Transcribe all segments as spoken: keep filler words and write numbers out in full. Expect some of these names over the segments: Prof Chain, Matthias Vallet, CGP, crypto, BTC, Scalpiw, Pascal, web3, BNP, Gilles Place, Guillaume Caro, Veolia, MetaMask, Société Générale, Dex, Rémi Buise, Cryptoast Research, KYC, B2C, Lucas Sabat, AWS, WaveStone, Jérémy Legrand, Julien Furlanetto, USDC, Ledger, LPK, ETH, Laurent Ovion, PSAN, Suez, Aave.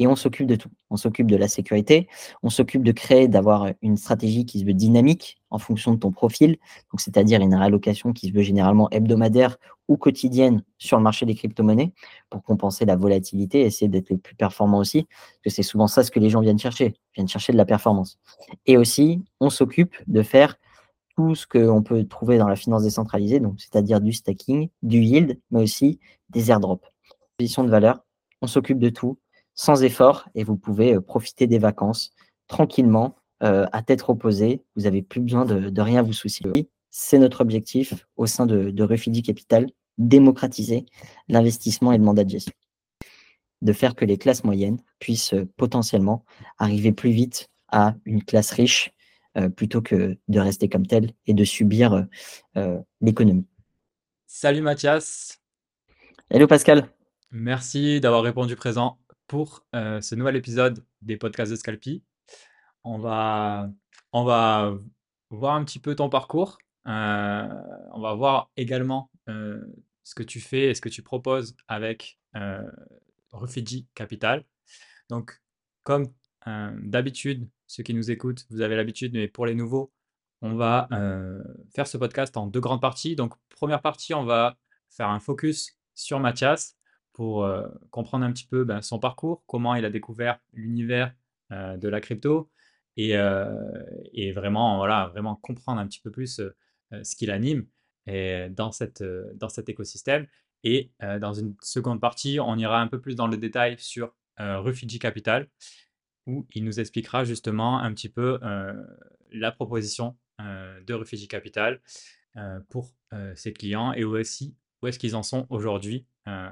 et on s'occupe de tout. On s'occupe de la sécurité, on s'occupe de créer, d'avoir une stratégie qui se veut dynamique en fonction de ton profil, donc c'est-à-dire une réallocation qui se veut généralement hebdomadaire ou quotidienne sur le marché des crypto-monnaies pour compenser la volatilité et essayer d'être les plus performants aussi, parce que c'est souvent ça ce que les gens viennent chercher, viennent chercher de la performance. Et aussi, on s'occupe de faire tout ce qu'on peut trouver dans la finance décentralisée, donc c'est-à-dire du stacking, du yield, mais aussi des airdrops. Position de valeur, on s'occupe de tout, sans effort, et vous pouvez euh, profiter des vacances tranquillement, euh, à tête reposée. Vous n'avez plus besoin de, de rien vous soucier. C'est notre objectif au sein de, de Rufiji Capital, démocratiser l'investissement et le mandat de gestion, de faire que les classes moyennes puissent euh, potentiellement arriver plus vite à une classe riche, euh, plutôt que de rester comme telle et de subir euh, euh, l'économie. Salut Matthias. Hello Pascal. Merci d'avoir répondu présent pour euh, ce nouvel épisode des podcasts de Scalpiw. On va, on va voir un petit peu ton parcours. Euh, on va voir également euh, ce que tu fais et ce que tu proposes avec euh, Rufiji Capital. Donc, comme euh, d'habitude, ceux qui nous écoutent, vous avez l'habitude, mais pour les nouveaux, on va euh, faire ce podcast en deux grandes parties. Donc, première partie, on va faire un focus sur Matthias, pour euh, comprendre un petit peu ben, son parcours, comment il a découvert l'univers euh, de la crypto et, euh, et vraiment, voilà, vraiment comprendre un petit peu plus euh, ce qu'il anime et dans, cette, euh, dans cet écosystème. Et euh, dans une seconde partie, on ira un peu plus dans le détail sur euh, Rufiji Capital, où il nous expliquera justement un petit peu euh, la proposition euh, de Rufiji Capital euh, pour euh, ses clients et aussi où est-ce qu'ils en sont aujourd'hui euh,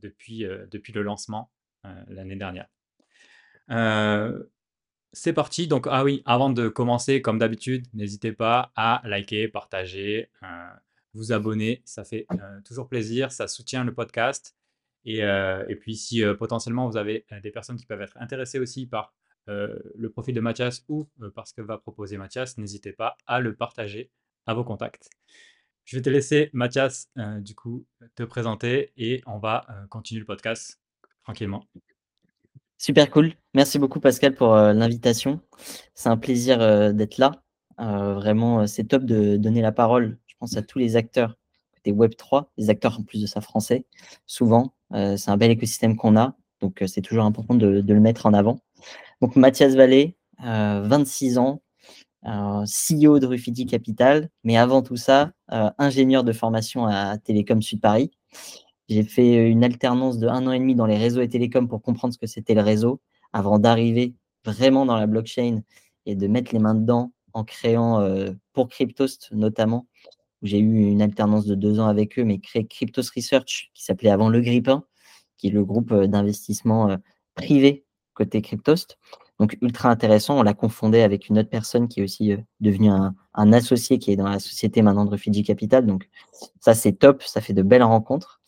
depuis, euh, depuis le lancement euh, l'année dernière. Euh, c'est parti. Donc, ah oui, avant de commencer, comme d'habitude, n'hésitez pas à liker, partager, euh, vous abonner. Ça fait euh, toujours plaisir, ça soutient le podcast. Et, euh, et puis, si euh, potentiellement vous avez euh, des personnes qui peuvent être intéressées aussi par euh, le profil de Matthias ou euh, par ce que va proposer Matthias, n'hésitez pas à le partager à vos contacts. Je vais te laisser, Matthias, euh, du coup, te présenter et on va euh, continuer le podcast tranquillement. Super cool. Merci beaucoup, Pascal, pour euh, l'invitation. C'est un plaisir euh, d'être là. Euh, vraiment, c'est top de donner la parole, je pense, à tous les acteurs des web trois, les acteurs en plus de ça français. Souvent, euh, c'est un bel écosystème qu'on a, donc euh, c'est toujours important de, de le mettre en avant. Donc, Matthias Vallet, euh, vingt-six ans. Euh, C E O de Rufiji Capital, mais avant tout ça, euh, ingénieur de formation à Télécom Sud-Paris. J'ai fait une alternance de un an et demi dans les réseaux et télécoms pour comprendre ce que c'était le réseau, avant d'arriver vraiment dans la blockchain et de mettre les mains dedans en créant, euh, pour Cryptoast notamment, où j'ai eu une alternance de deux ans avec eux, mais créé Cryptoast Research, qui s'appelait avant le GRIP un, qui est le groupe d'investissement euh, privé côté Cryptoast. Donc, ultra intéressant. On l'a confondé avec une autre personne qui est aussi euh, devenue un, un associé qui est dans la société maintenant de Rufiji Capital. Donc, ça, c'est top. Ça fait de belles rencontres.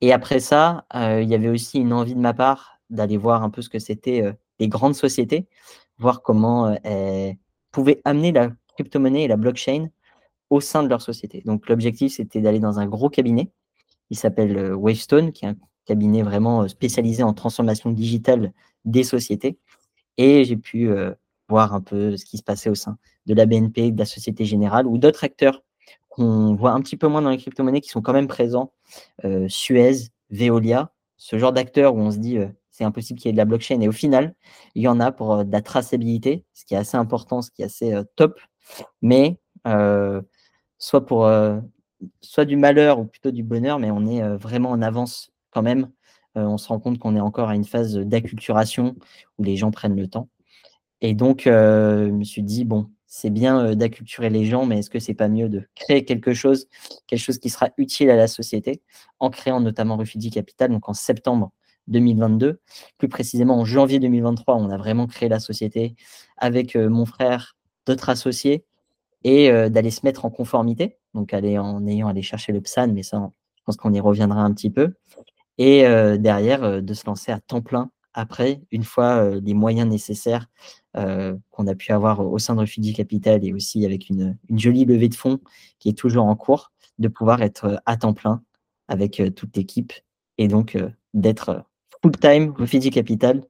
Et après ça, euh, il y avait aussi une envie de ma part d'aller voir un peu ce que c'était euh, les grandes sociétés, voir comment euh, elles pouvaient amener la crypto-monnaie et la blockchain au sein de leur société. Donc, l'objectif, c'était d'aller dans un gros cabinet. Il s'appelle euh, WaveStone, qui est un cabinet vraiment spécialisé en transformation digitale des sociétés. Et j'ai pu euh, voir un peu ce qui se passait au sein de la B N P, de la Société Générale ou d'autres acteurs qu'on voit un petit peu moins dans les crypto-monnaies qui sont quand même présents. Euh, Suez, Veolia, ce genre d'acteurs où on se dit euh, c'est impossible qu'il y ait de la blockchain. Et au final, il y en a pour euh, de la traçabilité, ce qui est assez important, ce qui est assez euh, top. Mais euh, soit pour euh, soit du malheur ou plutôt du bonheur, mais on est euh, vraiment en avance quand même. Euh, on se rend compte qu'on est encore à une phase d'acculturation où les gens prennent le temps. Et donc, euh, je me suis dit, bon, c'est bien euh, d'acculturer les gens, mais est-ce que ce n'est pas mieux de créer quelque chose, quelque chose qui sera utile à la société, en créant notamment Rufiji Capital, donc en septembre deux mille vingt-deux. Plus précisément, en janvier deux mille vingt-trois, on a vraiment créé la société avec euh, mon frère, d'autres associés, et euh, d'aller se mettre en conformité, donc aller, en ayant allé chercher le P S A N, mais ça, on, je pense qu'on y reviendra un petit peu. Et euh, derrière, euh, de se lancer à temps plein après, une fois euh, les moyens nécessaires euh, qu'on a pu avoir au sein de Rufiji Capital et aussi avec une, une jolie levée de fonds qui est toujours en cours, de pouvoir être à temps plein avec euh, toute l'équipe et donc euh, d'être full-time Rufiji Capital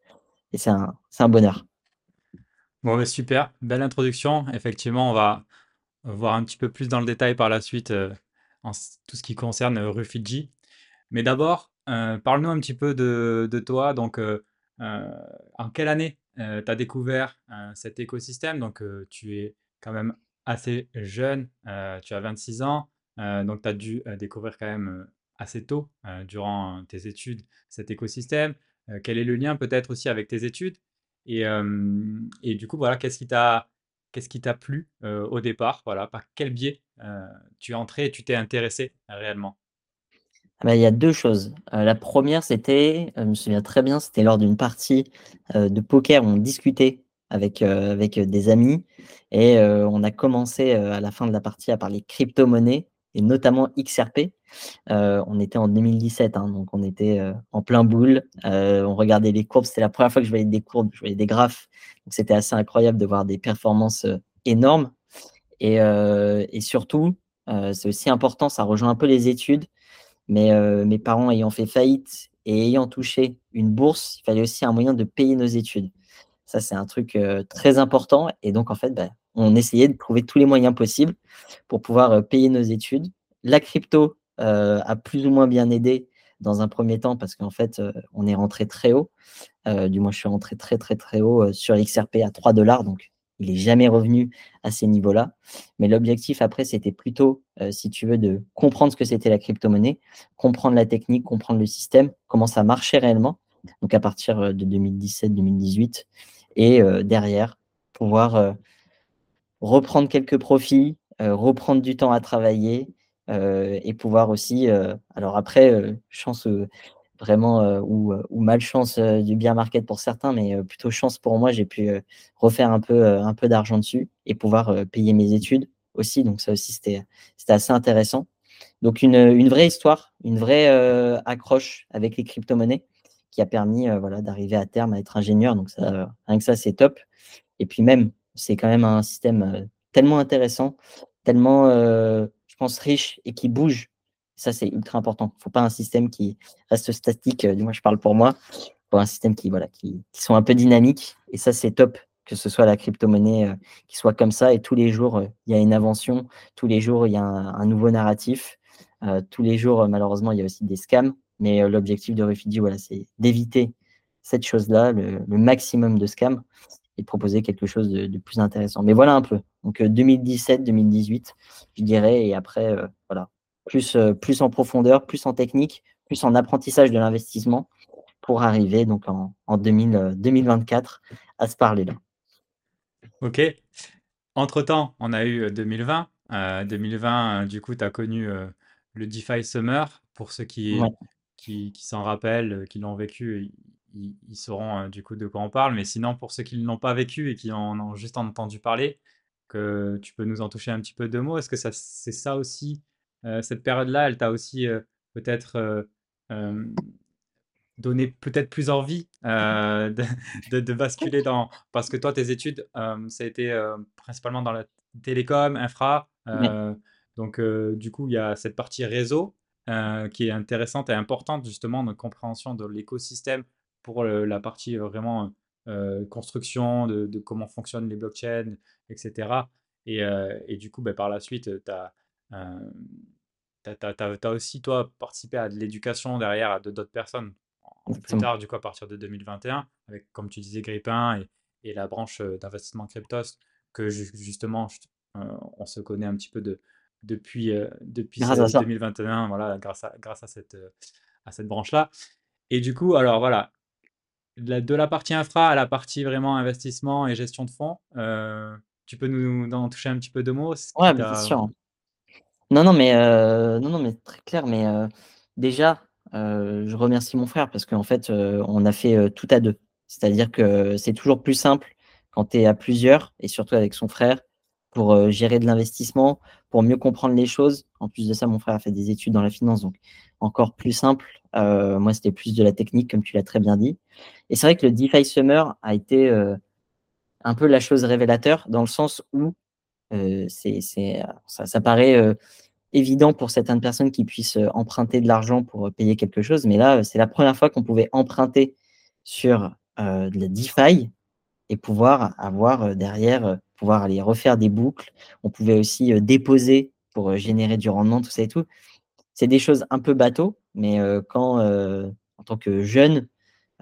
et c'est un, c'est un bonheur. Bon, mais super, belle introduction. Effectivement, on va voir un petit peu plus dans le détail par la suite euh, en tout ce qui concerne euh, Rufiji. Mais d'abord, euh, parle-nous un petit peu de, de toi. Donc, euh, euh, en quelle année euh, tu as découvert euh, cet écosystème? Donc, euh, tu es quand même assez jeune, euh, tu as vingt-six ans, euh, donc tu as dû euh, découvrir quand même euh, assez tôt, euh, durant tes études, cet écosystème. Euh, quel est le lien peut-être aussi avec tes études? Et, euh, et du coup, voilà, qu'est-ce qui t'a, qu'est-ce qui t'a plu euh, au départ? Voilà, par quel biais euh, tu es entré et tu t'es intéressé euh, réellement? Ah ben, il y a deux choses. Euh, la première, c'était, euh, je me souviens très bien, c'était lors d'une partie euh, de poker où on discutait avec, euh, avec des amis et euh, on a commencé euh, à la fin de la partie à parler crypto-monnaie et notamment X R P. Euh, on était en deux mille dix-sept, hein, donc on était euh, en plein boule, euh, on regardait les courbes, c'était la première fois que je voyais des courbes, je voyais des graphes, donc c'était assez incroyable de voir des performances euh, énormes, et, euh, et surtout, euh, c'est aussi important, ça rejoint un peu les études, mais euh, mes parents ayant fait faillite et ayant touché une bourse, il fallait aussi un moyen de payer nos études, ça c'est un truc euh, très important, et donc en fait, bah, on essayait de trouver tous les moyens possibles pour pouvoir euh, payer nos études. La crypto Euh, a plus ou moins bien aidé dans un premier temps parce qu'en fait, euh, on est rentré très haut. Euh, du moins, je suis rentré très, très, très haut euh, sur X R P à trois dollars. Donc, il n'est jamais revenu à ces niveaux-là. Mais l'objectif, après, c'était plutôt, euh, si tu veux, de comprendre ce que c'était la crypto-monnaie, comprendre la technique, comprendre le système, comment ça marchait réellement. Donc, à partir de deux mille dix-sept deux mille dix-huit. Et euh, derrière, pouvoir euh, reprendre quelques profits, euh, reprendre du temps à travailler, Euh, et pouvoir aussi, euh, alors après, euh, chance euh, vraiment euh, ou, ou malchance euh, du bear market pour certains, mais euh, plutôt chance pour moi, j'ai pu euh, refaire un peu, euh, un peu d'argent dessus et pouvoir euh, payer mes études aussi. Donc ça aussi, c'était, c'était assez intéressant. Donc une, une vraie histoire, une vraie euh, accroche avec les crypto-monnaies qui a permis euh, voilà, d'arriver à terme à être ingénieur. Donc ça, euh, rien que ça, c'est top. Et puis même, c'est quand même un système euh, tellement intéressant, tellement... Euh, riche et qui bouge, ça c'est ultra important. Il ne faut pas un système qui reste statique, du moins je parle pour moi, pour un système qui, voilà, qui, qui sont un peu dynamiques, et ça c'est top, que ce soit la crypto-monnaie euh, qui soit comme ça, et tous les jours il euh, y a une invention, tous les jours il y a un, un nouveau narratif, euh, tous les jours euh, malheureusement il y a aussi des scams, mais euh, l'objectif de Rufiji, voilà, c'est d'éviter cette chose-là, le, le maximum de scams, et de proposer quelque chose de, de plus intéressant. Mais voilà un peu. Donc euh, deux mille dix-sept deux mille dix-huit, je dirais, et après, euh, voilà, plus, euh, plus en profondeur, plus en technique, plus en apprentissage de l'investissement pour arriver donc en, en deux mille vingt-quatre à se parler là. Ok. Entre-temps, on a eu deux mille vingt. Euh, deux mille vingt, euh, du coup, tu as connu euh, le DeFi Summer. Pour ceux qui, ouais. qui, qui s'en rappellent, qui l'ont vécu, ils sauront euh, du coup de quoi on parle, mais sinon pour ceux qui ne l'ont pas vécu et qui en ont juste entendu parler, que tu peux nous en toucher un petit peu deux mots. Est-ce que ça, c'est ça aussi, euh, cette période-là, elle t'a aussi euh, peut-être euh, euh, donné peut-être plus envie euh, de, de, de basculer dans, parce que toi tes études, euh, ça a été euh, principalement dans la télécom, infra, euh, oui. donc euh, du coup il y a cette partie réseau euh, qui est intéressante et importante justement, notre compréhension de l'écosystème pour le, la partie vraiment euh, construction de, de comment fonctionnent les blockchains, et cetera. Et, euh, et du coup, ben, par la suite, tu as euh, aussi, toi, participé à de l'éducation derrière de d'autres personnes. Plus tard, du coup, à partir de deux mille vingt et un, avec, comme tu disais, grip un et, et la branche d'investissement Cryptoast, que justement, je, euh, on se connaît un petit peu de, depuis, euh, depuis deux mille vingt et un, voilà, grâce, à, grâce à, cette, à cette branche-là. Et du coup, alors voilà, de la partie infra à la partie vraiment investissement et gestion de fonds, euh, tu peux nous, nous en toucher un petit peu de mots? Ouais, bien sûr. Non, non, mais, euh, non, non, mais très clair. Mais euh, déjà, euh, je remercie mon frère parce qu'en fait, euh, on a fait euh, tout à deux. C'est-à-dire que c'est toujours plus simple quand tu es à plusieurs et surtout avec son frère pour euh, gérer de l'investissement, pour mieux comprendre les choses. En plus de ça, mon frère a fait des études dans la finance, donc encore plus simple. Euh, moi, c'était plus de la technique, comme tu l'as très bien dit. Et c'est vrai que le DeFi Summer a été euh, un peu la chose révélateur, dans le sens où euh, c'est, c'est, ça, ça paraît euh, évident pour certaines personnes qui puissent emprunter de l'argent pour payer quelque chose. Mais là, c'est la première fois qu'on pouvait emprunter sur euh, de la DeFi et pouvoir avoir euh, derrière, euh, pouvoir aller refaire des boucles. On pouvait aussi euh, déposer pour euh, générer du rendement, tout ça et tout. C'est des choses un peu bateau, mais euh, quand, euh, en tant que jeune,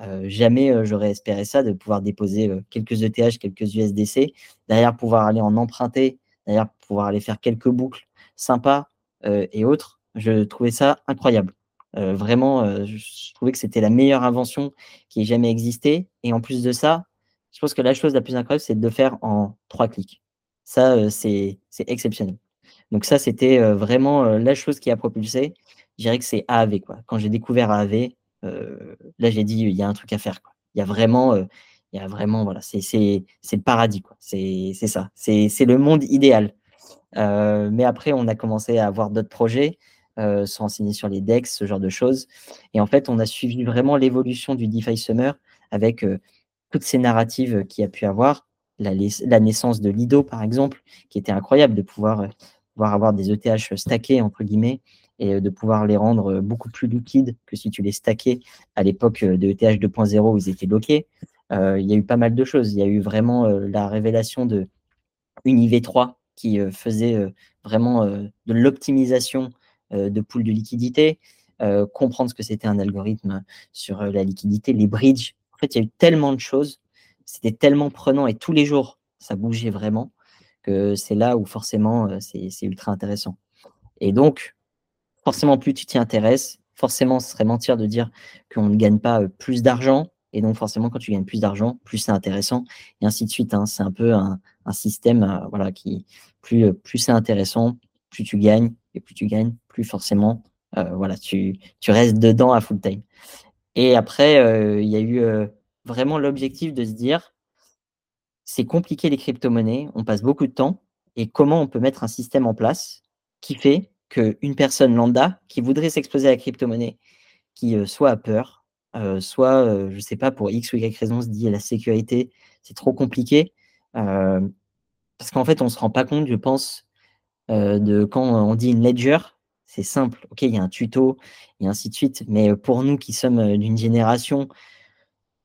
euh, jamais euh, j'aurais espéré ça, de pouvoir déposer euh, quelques E T H, quelques U S D C, derrière pouvoir aller en emprunter, derrière pouvoir aller faire quelques boucles sympas euh, et autres. Je trouvais ça incroyable. Euh, vraiment, euh, je trouvais que c'était la meilleure invention qui ait jamais existé. Et en plus de ça, je pense que la chose la plus incroyable, c'est de le faire en trois clics. Ça, euh, c'est, c'est exceptionnel. Donc ça, c'était euh, vraiment euh, la chose qui a propulsé. Je dirais que c'est Aave, quoi. Quand j'ai découvert Aave, euh, là, j'ai dit, il y a un truc à faire, quoi. Il y a vraiment, euh, il y a vraiment, voilà, c'est, c'est, c'est le paradis, quoi. C'est, c'est ça. C'est, c'est le monde idéal. Euh, mais après, on a commencé à avoir d'autres projets. Euh, se renseigner sur les Dex, ce genre de choses. Et en fait, on a suivi vraiment l'évolution du DeFi Summer avec euh, toutes ces narratives qu'il y a pu avoir. La, la naissance de Lido, par exemple, qui était incroyable de pouvoir, euh, pouvoir avoir des E T H stackés, entre guillemets, et euh, de pouvoir les rendre euh, beaucoup plus liquides que si tu les stackais à l'époque euh, de E T H deux point zéro où ils étaient bloqués. Euh, il y a eu pas mal de choses. Il y a eu vraiment euh, la révélation de une I V trois qui euh, faisait euh, vraiment euh, de l'optimisation de pool de liquidité, euh, comprendre ce que c'était un algorithme sur la liquidité, les bridges. En fait, il y a eu tellement de choses, c'était tellement prenant et tous les jours, ça bougeait vraiment, que c'est là où forcément, c'est, c'est ultra intéressant. Et donc, forcément, plus tu t'y intéresses, forcément, ce serait mentir de dire qu'on ne gagne pas plus d'argent. Et donc, forcément, quand tu gagnes plus d'argent, plus c'est intéressant, et ainsi de suite. Hein. C'est un peu un, un système euh, voilà, qui, plus, plus c'est intéressant, plus tu gagnes, et plus tu gagnes, plus forcément, euh, voilà, tu, tu restes dedans à full time. Et après, euh, il y a eu euh, vraiment l'objectif de se dire, c'est compliqué les crypto-monnaies, on passe beaucoup de temps, et comment on peut mettre un système en place qui fait qu'une personne lambda qui voudrait s'exposer à la crypto-monnaie, qui euh, soit a peur, euh, soit, euh, je ne sais pas, pour X ou Y raison, se dit la sécurité, c'est trop compliqué, euh, parce qu'en fait, on ne se rend pas compte, je pense, de quand on dit une ledger, c'est simple. OK, il y a un tuto et ainsi de suite. Mais pour nous qui sommes d'une génération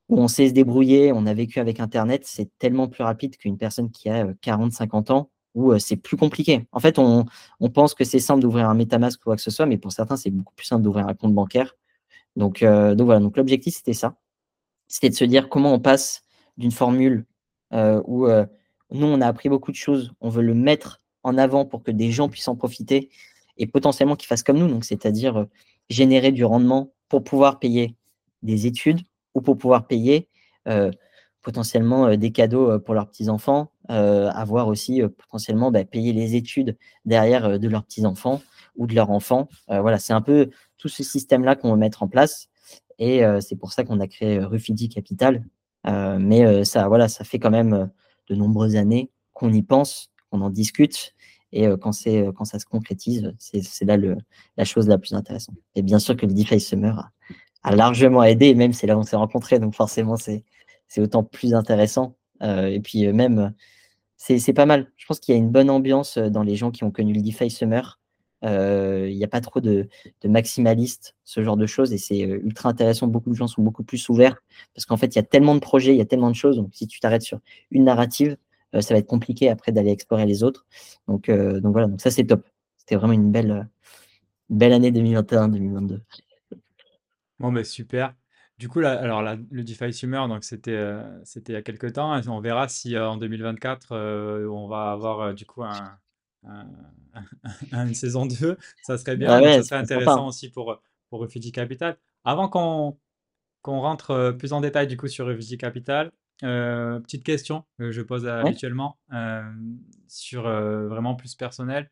où on sait se débrouiller, on a vécu avec Internet, c'est tellement plus rapide qu'une personne qui a quarante, cinquante ans où c'est plus compliqué. En fait, on, on pense que c'est simple d'ouvrir un MetaMask ou quoi que ce soit, mais pour certains, c'est beaucoup plus simple d'ouvrir un compte bancaire. Donc, euh, donc voilà, donc l'objectif, c'était ça. C'était de se dire comment on passe d'une formule euh, où euh, nous, on a appris beaucoup de choses, on veut le mettre en avant pour que des gens puissent en profiter et potentiellement qu'ils fassent comme nous, donc c'est-à-dire euh, générer du rendement pour pouvoir payer des études ou pour pouvoir payer euh, potentiellement euh, des cadeaux euh, pour leurs petits-enfants, euh, avoir aussi euh, potentiellement bah, payer les études derrière euh, de leurs petits-enfants ou de leurs enfants. Euh, voilà, c'est un peu tout ce système-là qu'on veut mettre en place et euh, c'est pour ça qu'on a créé euh, Rufiji Capital. Euh, mais euh, ça, voilà, ça fait quand même euh, de nombreuses années qu'on y pense, qu'on en discute. Et quand, c'est, quand ça se concrétise, c'est, c'est là le, la chose la plus intéressante. Et bien sûr que le DeFi Summer a, a largement aidé, et même c'est là où on s'est rencontrés, donc forcément c'est, c'est autant plus intéressant. Euh, et puis même, c'est, c'est pas mal. Je pense qu'il y a une bonne ambiance dans les gens qui ont connu le DeFi Summer. Euh, il n'y a pas trop de, de maximalistes, ce genre de choses, et c'est ultra intéressant. Beaucoup de gens sont beaucoup plus ouverts, parce qu'en fait, il y a tellement de projets, il y a tellement de choses, donc si tu t'arrêtes sur une narrative, ça va être compliqué après d'aller explorer les autres. Donc, euh, donc voilà, donc ça c'est top. C'était vraiment une belle, belle année deux mille vingt et un deux mille vingt-deux. Bon, mais super. Du coup, là, alors là, le DeFi Summer, donc c'était, euh, c'était il y a quelques temps. Et on verra si euh, en deux mille vingt-quatre, euh, on va avoir euh, du coup un, un, une saison deux. Ça serait bien, ah ouais, ça serait intéressant sympa. Aussi pour, pour Rufiji Capital. Avant qu'on, qu'on rentre plus en détail du coup sur Rufiji Capital, Euh, petite question que je pose habituellement euh, sur euh, vraiment plus personnel.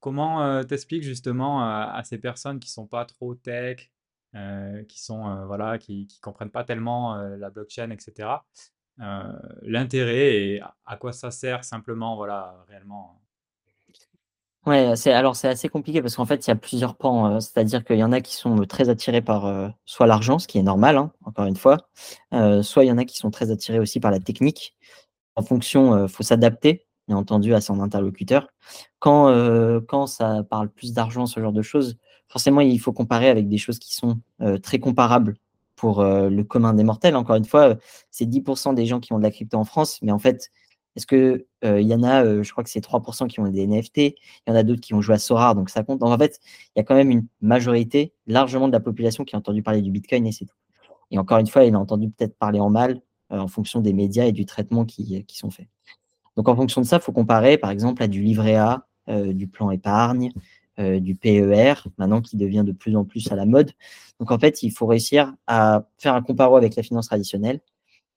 Comment euh, t'expliques justement euh, à ces personnes qui sont pas trop tech, euh, qui sont euh, voilà, qui, qui comprennent pas tellement euh, la blockchain, et cetera. Euh, l'intérêt et à quoi ça sert simplement, voilà, réellement. Ouais, c'est alors c'est assez compliqué parce qu'en fait il y a plusieurs pans, euh, c'est-à-dire qu'il y en a qui sont très attirés par euh, soit l'argent, ce qui est normal, hein, encore une fois, euh, soit il y en a qui sont très attirés aussi par la technique. En fonction, euh, faut s'adapter, bien entendu, à son interlocuteur. Quand euh, quand ça parle plus d'argent, ce genre de choses, forcément il faut comparer avec des choses qui sont euh, très comparables pour euh, le commun des mortels. Encore une fois, c'est dix pour cent des gens qui ont de la crypto en France, mais en fait, est-ce qu'il euh, y en a, euh, je crois que c'est trois pour cent qui ont des N F T, il y en a d'autres qui ont joué à Sora, donc ça compte. Donc en fait, il y a quand même une majorité, largement de la population qui a entendu parler du Bitcoin et c'est tout. Et encore une fois, il a entendu peut-être parler en mal euh, en fonction des médias et du traitement qui, qui sont faits. Donc en fonction de ça, il faut comparer par exemple à du livret A, euh, du plan épargne, euh, du P E R, maintenant qui devient de plus en plus à la mode. Donc en fait, il faut réussir à faire un comparo avec la finance traditionnelle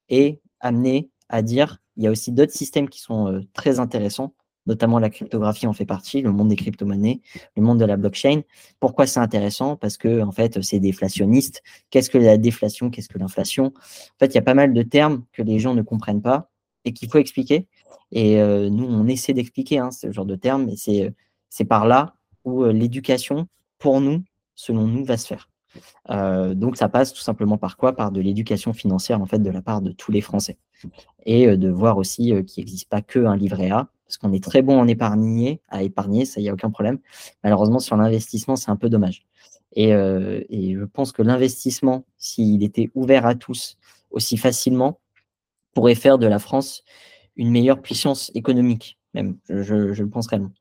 et amener à dire il y a aussi d'autres systèmes qui sont euh, très intéressants, notamment la cryptographie en fait partie, le monde des crypto-monnaies, le monde de la blockchain. Pourquoi c'est intéressant ? Parce que en fait, c'est déflationniste. Qu'est-ce que la déflation ? Qu'est-ce que l'inflation ? En fait, il y a pas mal de termes que les gens ne comprennent pas et qu'il faut expliquer. Et euh, nous, on essaie d'expliquer hein, ce genre de termes, mais c'est, c'est par là où euh, l'éducation, pour nous, selon nous, va se faire. Euh, donc, ça passe tout simplement par quoi ? Par de l'éducation financière, en fait, de la part de tous les Français. Et euh, de voir aussi euh, qu'il n'existe pas qu'un livret A, parce qu'on est très bon en épargner, à épargner, ça, il n'y a aucun problème. Malheureusement, sur l'investissement, c'est un peu dommage. Et, euh, et je pense que l'investissement, s'il était ouvert à tous aussi facilement, pourrait faire de la France une meilleure puissance économique, même, je, je, je le pense réellement.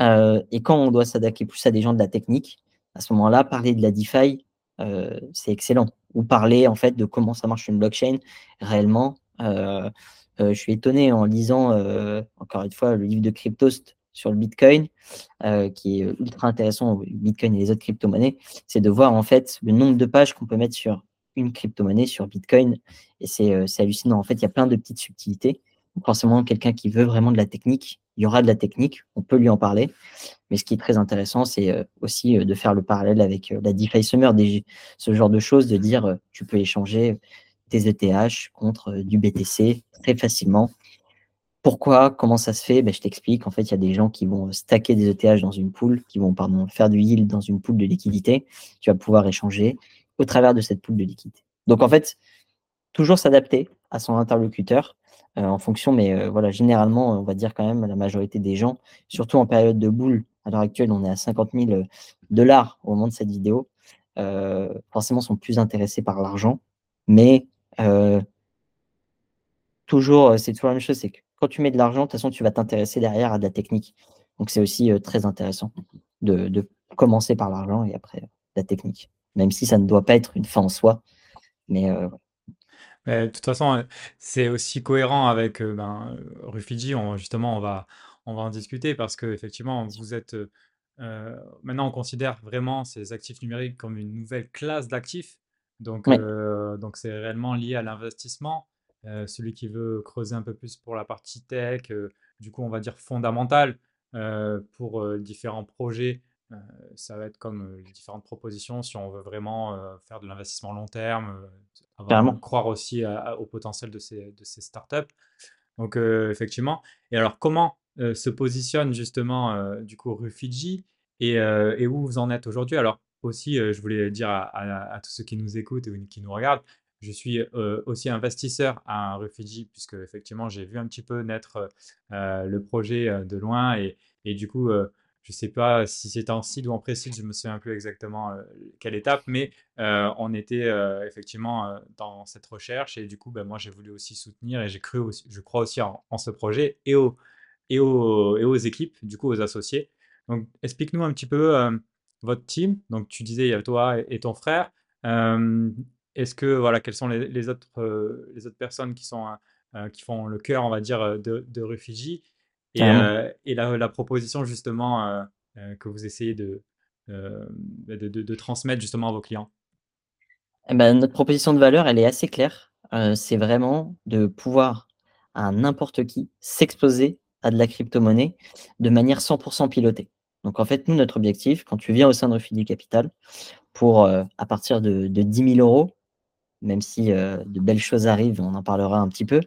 Euh, et quand on doit s'adapter plus à des gens de la technique, à ce moment-là, parler de la DeFi, euh, c'est excellent. Ou parler en fait de comment ça marche une blockchain réellement. Euh, euh, je suis étonné en lisant, euh, encore une fois, le livre de Cryptoast sur le Bitcoin, euh, qui est ultra intéressant, Bitcoin et les autres crypto-monnaies, c'est de voir en fait le nombre de pages qu'on peut mettre sur une crypto-monnaie, sur Bitcoin, et c'est, euh, c'est hallucinant. En fait, il y a plein de petites subtilités. Forcément, quelqu'un qui veut vraiment de la technique, il y aura de la technique, on peut lui en parler. Mais ce qui est très intéressant, c'est aussi de faire le parallèle avec la DeFi Summer, des, ce genre de choses, de dire tu peux échanger tes E T H contre du B T C très facilement. Pourquoi ? Comment ça se fait ? Ben, je t'explique. En fait, il y a des gens qui vont stacker des E T H dans une pool, qui vont pardon, faire du yield dans une pool de liquidité. Tu vas pouvoir échanger au travers de cette pool de liquidité. Donc, en fait, toujours s'adapter à son interlocuteur. Euh, en fonction, mais euh, voilà, généralement, on va dire quand même la majorité des gens, surtout en période de boule, à l'heure actuelle, on est à cinquante mille dollars au moment de cette vidéo, euh, forcément sont plus intéressés par l'argent, mais euh, toujours, c'est toujours la même chose, c'est que quand tu mets de l'argent, de toute façon, tu vas t'intéresser derrière à de la technique. Donc, c'est aussi euh, très intéressant de, de commencer par l'argent et après euh, la technique, même si ça ne doit pas être une fin en soi, mais euh, ouais. Mais de toute façon, c'est aussi cohérent avec ben, Rufiji, on, justement, on va, on va en discuter parce qu'effectivement, vous êtes. Euh, maintenant, on considère vraiment ces actifs numériques comme une nouvelle classe d'actifs. Donc, oui. euh, donc c'est réellement lié à l'investissement. Euh, celui qui veut creuser un peu plus pour la partie tech, euh, du coup, on va dire fondamentale euh, pour euh, différents projets. Euh, ça va être comme les différentes propositions si on veut vraiment euh, faire de l'investissement long terme, euh, avoir, croire aussi à, à, au potentiel de ces, de ces startups. Donc euh, effectivement. Et alors comment euh, se positionne justement euh, du coup Rufiji et, euh, et où vous en êtes aujourd'hui ? Alors aussi, euh, je voulais dire à, à, à tous ceux qui nous écoutent et qui nous regardent, je suis euh, aussi investisseur à Rufiji puisque effectivement j'ai vu un petit peu naître euh, le projet euh, de loin et, et du coup. Euh, Je ne sais pas si c'était en seed ou en pré-seed, je ne me souviens plus exactement euh, quelle étape, mais euh, on était euh, effectivement euh, dans cette recherche et du coup, ben, moi, j'ai voulu aussi soutenir et j'ai cru aussi, je crois aussi en, en ce projet et aux, et, aux, et aux équipes, du coup, aux associés. Donc, explique-nous un petit peu euh, votre team. Donc, tu disais, il y a toi et ton frère. Euh, est-ce que, voilà, quelles sont les, les, autres, euh, les autres personnes qui, sont, euh, qui font le cœur, on va dire, de, de Rufiji ? Et, euh, et la, la proposition justement euh, euh, que vous essayez de, euh, de, de, de transmettre justement à vos clients. Eh ben, notre proposition de valeur, elle est assez claire. Euh, c'est vraiment de pouvoir à n'importe qui s'exposer à de la crypto-monnaie de manière cent pour cent pilotée. Donc en fait, nous, notre objectif, quand tu viens au sein de Rufiji Capital, pour euh, à partir de, de dix mille euros, même si euh, de belles choses arrivent, on en parlera un petit peu,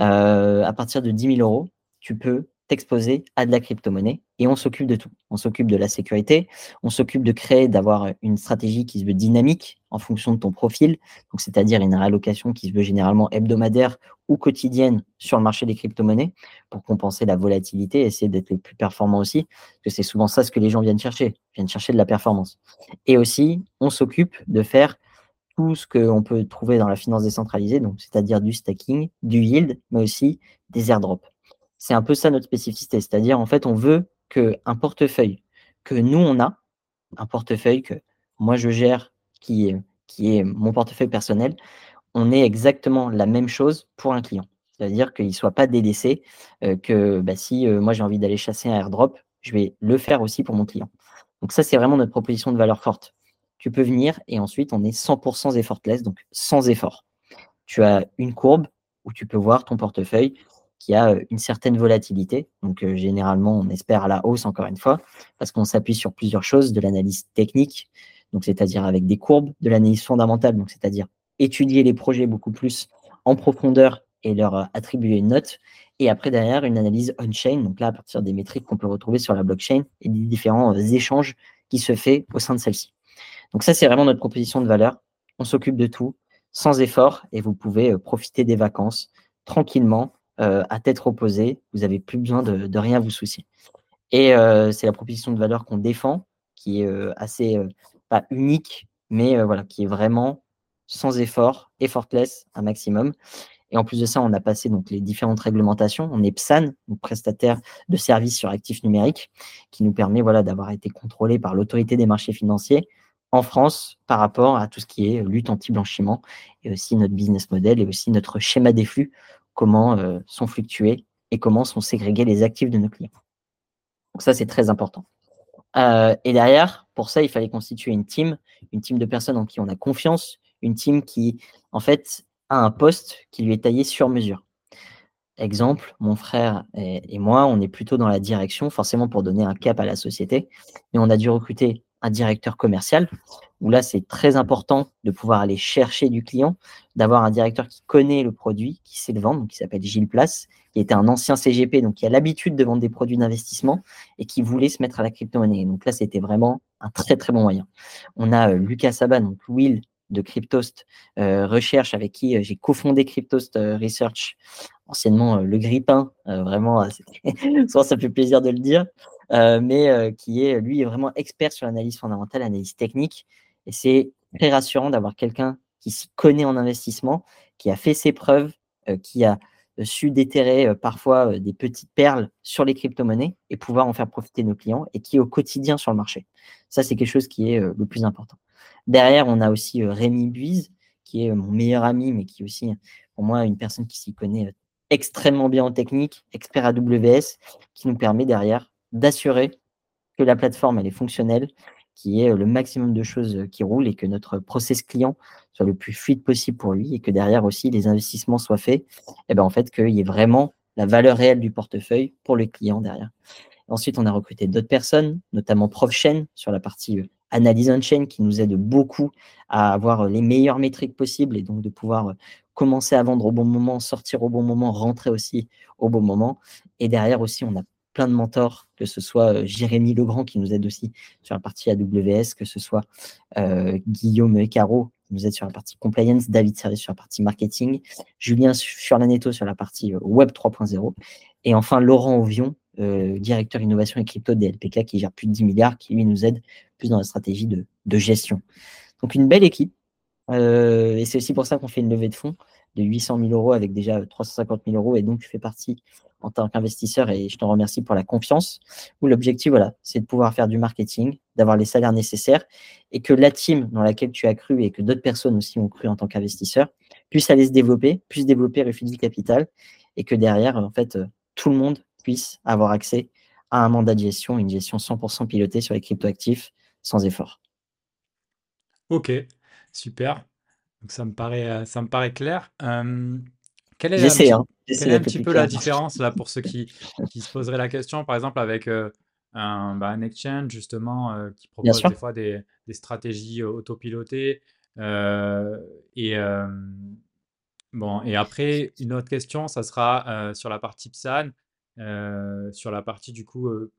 euh, à partir de dix mille euros, tu peux t'exposer à de la crypto-monnaie et on s'occupe de tout. On s'occupe de la sécurité, on s'occupe de créer, d'avoir une stratégie qui se veut dynamique en fonction de ton profil, donc c'est-à-dire une réallocation qui se veut généralement hebdomadaire ou quotidienne sur le marché des crypto-monnaies pour compenser la volatilité et essayer d'être le plus performant aussi, parce que c'est souvent ça ce que les gens viennent chercher, viennent chercher de la performance. Et aussi, on s'occupe de faire tout ce qu'on peut trouver dans la finance décentralisée, donc c'est-à-dire du stacking, du yield, mais aussi des airdrops. C'est un peu ça notre spécificité, c'est-à-dire en fait on veut qu'un portefeuille que nous on a, un portefeuille que moi je gère, qui est, qui est mon portefeuille personnel, on ait exactement la même chose pour un client. C'est-à-dire qu'il ne soit pas délaissé, euh, que bah, si euh, moi j'ai envie d'aller chasser un airdrop, je vais le faire aussi pour mon client. Donc ça, c'est vraiment notre proposition de valeur forte. Tu peux venir et ensuite, on est cent pour cent effortless, donc sans effort. Tu as une courbe où tu peux voir ton portefeuille qui a une certaine volatilité. Donc euh, généralement, on espère à la hausse encore une fois, parce qu'on s'appuie sur plusieurs choses, de l'analyse technique, donc c'est-à-dire avec des courbes, de l'analyse fondamentale, donc c'est-à-dire étudier les projets beaucoup plus en profondeur et leur attribuer une note, et après derrière une analyse on-chain, donc là à partir des métriques qu'on peut retrouver sur la blockchain et des différents échanges qui se font au sein de celle-ci. Donc ça, c'est vraiment notre proposition de valeur. On s'occupe de tout, sans effort, et vous pouvez profiter des vacances tranquillement, euh, à tête reposée, vous n'avez plus besoin de, de rien vous soucier. Et euh, c'est la proposition de valeur qu'on défend, qui est euh, assez, euh, pas unique, mais euh, voilà, qui est vraiment sans effort, effortless un maximum. Et en plus de ça, on a passé donc les différentes réglementations. On est P S A N, donc prestataire de services sur actifs numériques, qui nous permet voilà, d'avoir été contrôlé par l'autorité des marchés financiers en France par rapport à tout ce qui est lutte anti-blanchiment, et aussi notre business model, et aussi notre schéma des flux, comment euh, sont fluctués et comment sont ségrégés les actifs de nos clients. Donc ça, c'est très important. Euh, et derrière, pour ça, il fallait constituer une team, une team de personnes en qui on a confiance, une team qui, en fait, à un poste qui lui est taillé sur mesure. Exemple, mon frère et, et moi, on est plutôt dans la direction, forcément pour donner un cap à la société, mais on a dû recruter un directeur commercial, où là, c'est très important de pouvoir aller chercher du client, d'avoir un directeur qui connaît le produit, qui sait le vendre, donc qui s'appelle Gilles Place, qui était un ancien C G P, donc qui a l'habitude de vendre des produits d'investissement et qui voulait se mettre à la crypto-monnaie. Donc là, c'était vraiment un très, très bon moyen. On a euh, Lucas Sabat, donc Will, de Cryptoast euh, Research, avec qui euh, j'ai cofondé Cryptoast euh, Research, anciennement euh, le GRIP un, euh, vraiment, euh, souvent ça fait plaisir de le dire, euh, mais euh, qui est, lui, est vraiment expert sur l'analyse fondamentale, l'analyse technique, et c'est très rassurant d'avoir quelqu'un qui s'y connaît en investissement, qui a fait ses preuves, euh, qui a su déterrer euh, parfois euh, des petites perles sur les crypto-monnaies et pouvoir en faire profiter nos clients, et qui est au quotidien sur le marché. Ça, c'est quelque chose qui est euh, le plus important. Derrière, on a aussi euh, Rémi Buise, qui est euh, mon meilleur ami, mais qui est aussi, pour moi, une personne qui s'y connaît euh, extrêmement bien en technique, expert A W S, qui nous permet derrière d'assurer que la plateforme elle est fonctionnelle, qu'il y ait euh, le maximum de choses euh, qui roulent et que notre process client soit le plus fluide possible pour lui, et que derrière aussi, les investissements soient faits, et ben en fait, qu'il y ait vraiment la valeur réelle du portefeuille pour le client derrière. Et ensuite, on a recruté d'autres personnes, notamment Prof Chain sur la partie euh, Analyse on-chain, qui nous aide beaucoup à avoir les meilleures métriques possibles et donc de pouvoir commencer à vendre au bon moment, sortir au bon moment, rentrer aussi au bon moment. Et derrière aussi, on a plein de mentors, que ce soit Jérémy Legrand qui nous aide aussi sur la partie A W S, que ce soit euh, Guillaume Caro qui nous aide sur la partie compliance, David Servais sur la partie marketing, Julien Furlanetto sur la partie web trois point zéro, et enfin Laurent Ovion, Euh, directeur innovation et crypto des L P K, qui gère plus de dix milliards, qui lui nous aide plus dans la stratégie de, de gestion. Donc une belle équipe, euh, et c'est aussi pour ça qu'on fait une levée de fonds de huit cent mille euros avec déjà trois cent cinquante mille euros, et donc tu fais partie en tant qu'investisseur et je t'en remercie pour la confiance, où l'objectif, voilà, c'est de pouvoir faire du marketing, d'avoir les salaires nécessaires et que la team dans laquelle tu as cru et que d'autres personnes aussi ont cru en tant qu'investisseur puisse aller se développer, puisse développer Rufiji Capital, et que derrière, en fait, tout le monde puissent avoir accès à un mandat de gestion, une gestion cent pour cent pilotée sur les cryptoactifs sans effort. Ok, super. Donc ça me paraît, ça me paraît clair. Euh, quelle est J'essaie, un, hein. Quelle est un petit peu clair. La différence là pour ceux qui, qui se poseraient la question, par exemple avec euh, un, bah, un exchange justement euh, qui propose des fois des, des stratégies autopilotées euh, et euh, bon. Et après une autre question, ça sera euh, sur la partie P S A N. Euh, sur la partie du coup euh,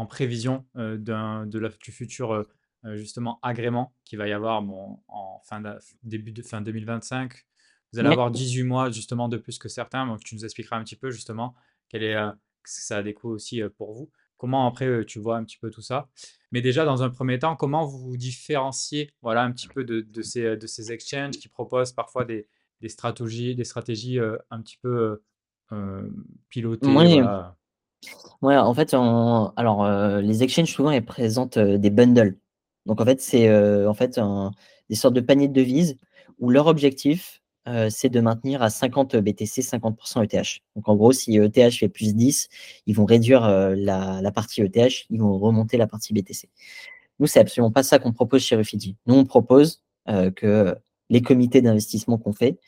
en prévision euh, d'un, de la, du futur euh, justement agrément qu'il va y avoir bon, en fin de, début de fin deux mille vingt-cinq, vous allez avoir dix-huit mois justement de plus que certains, donc tu nous expliqueras un petit peu justement quel est euh, ça a des coûts aussi euh, pour vous comment après tu vois un petit peu tout ça. Mais déjà, dans un premier temps, comment vous vous différenciez, voilà, un petit peu de, de, ces, de ces exchanges qui proposent parfois des, des stratégies, des stratégies euh, un petit peu euh, pilotées. Oui. Voilà. Ouais, en fait, on... alors euh, les exchanges souvent ils présentent euh, des bundles. Donc en fait, c'est euh, en fait un... des sortes de paniers de devises où leur objectif euh, c'est de maintenir à cinquante B T C, cinquante pour cent E T H. Donc en gros, si E T H fait plus dix, ils vont réduire euh, la, la partie E T H, ils vont remonter la partie B T C. Nous, c'est absolument pas ça qu'on propose chez Rufiji. Nous, on propose euh, que les comités d'investissement qu'on fait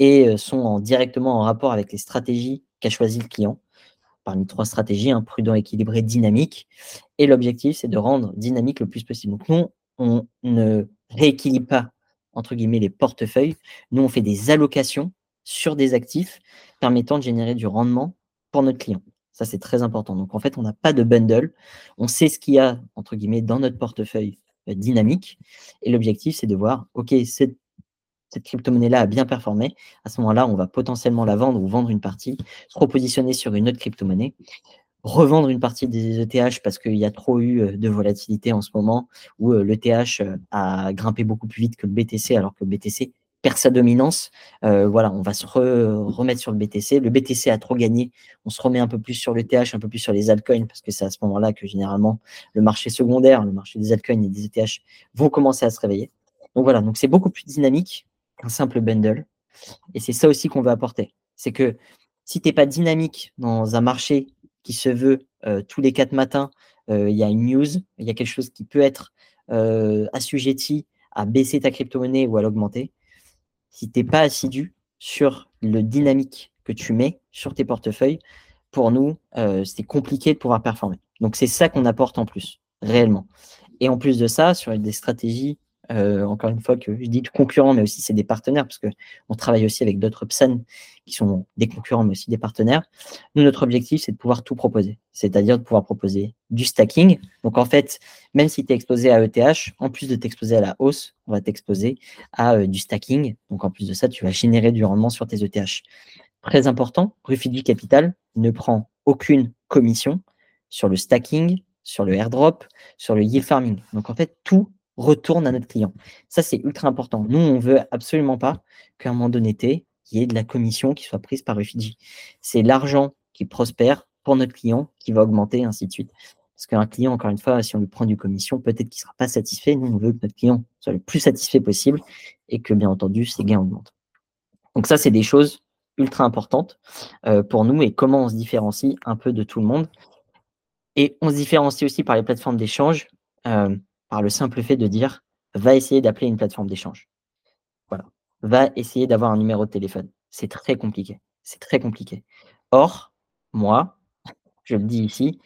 et euh, sont en, directement en rapport avec les stratégies qu'a choisi le client. Parmi trois stratégies, hein, prudent, équilibré, dynamique. Et l'objectif, c'est de rendre dynamique le plus possible. Donc, nous, on ne rééquilibre pas, entre guillemets, les portefeuilles. Nous, on fait des allocations sur des actifs permettant de générer du rendement pour notre client. Ça, c'est très important. Donc, en fait, on n'a pas de bundle. On sait ce qu'il y a, entre guillemets, dans notre portefeuille euh, dynamique. Et l'objectif, c'est de voir, OK, cette, cette crypto-monnaie-là a bien performé. À ce moment-là, on va potentiellement la vendre ou vendre une partie, se repositionner sur une autre crypto-monnaie, revendre une partie des E T H parce qu'il y a trop eu de volatilité en ce moment où l'E T H a grimpé beaucoup plus vite que le B T C alors que le B T C perd sa dominance. Euh, voilà, on va se re- remettre sur le B T C. Le B T C a trop gagné. On se remet un peu plus sur l'E T H, un peu plus sur les altcoins parce que c'est à ce moment-là que généralement le marché secondaire, le marché des altcoins et des E T H vont commencer à se réveiller. Donc voilà, donc c'est beaucoup plus dynamique qu'un simple bundle. Et c'est ça aussi qu'on veut apporter. C'est que si tu n'es pas dynamique dans un marché qui se veut euh, tous les quatre matins, il euh, y a une news, il y a quelque chose qui peut être euh, assujetti à baisser ta crypto-monnaie ou à l'augmenter. Si tu n'es pas assidu sur le dynamique que tu mets sur tes portefeuilles, pour nous, euh, c'est compliqué de pouvoir performer. Donc, c'est ça qu'on apporte en plus, réellement. Et en plus de ça, sur des stratégies, euh, encore une fois, que je dis de concurrents, mais aussi c'est des partenaires, parce qu'on travaille aussi avec d'autres P S A N qui sont des concurrents, mais aussi des partenaires. Nous, notre objectif, c'est de pouvoir tout proposer, c'est-à-dire de pouvoir proposer du stacking. Donc, en fait, même si tu es exposé à E T H, en plus de t'exposer à la hausse, on va t'exposer à euh, du stacking. Donc, en plus de ça, tu vas générer du rendement sur tes E T H. Très important, Rufiji Capital ne prend aucune commission sur le stacking, sur le airdrop, sur le yield farming. Donc, en fait, tout retourne à notre client. Ça, c'est ultra important. Nous, on ne veut absolument pas qu'à un moment donné, il y ait de la commission qui soit prise par Rufiji. C'est l'argent qui prospère pour notre client qui va augmenter, ainsi de suite. Parce qu'un client, encore une fois, si on lui prend du commission, peut-être qu'il ne sera pas satisfait. Nous, on veut que notre client soit le plus satisfait possible et que, bien entendu, ses gains augmentent. Donc ça, c'est des choses ultra importantes euh, pour nous et comment on se différencie un peu de tout le monde. Et on se différencie aussi par les plateformes d'échange. Euh, par le simple fait de dire, va essayer d'appeler une plateforme d'échange. Voilà. Va essayer d'avoir un numéro de téléphone. C'est très compliqué. C'est très compliqué. Or, moi, je le dis ici,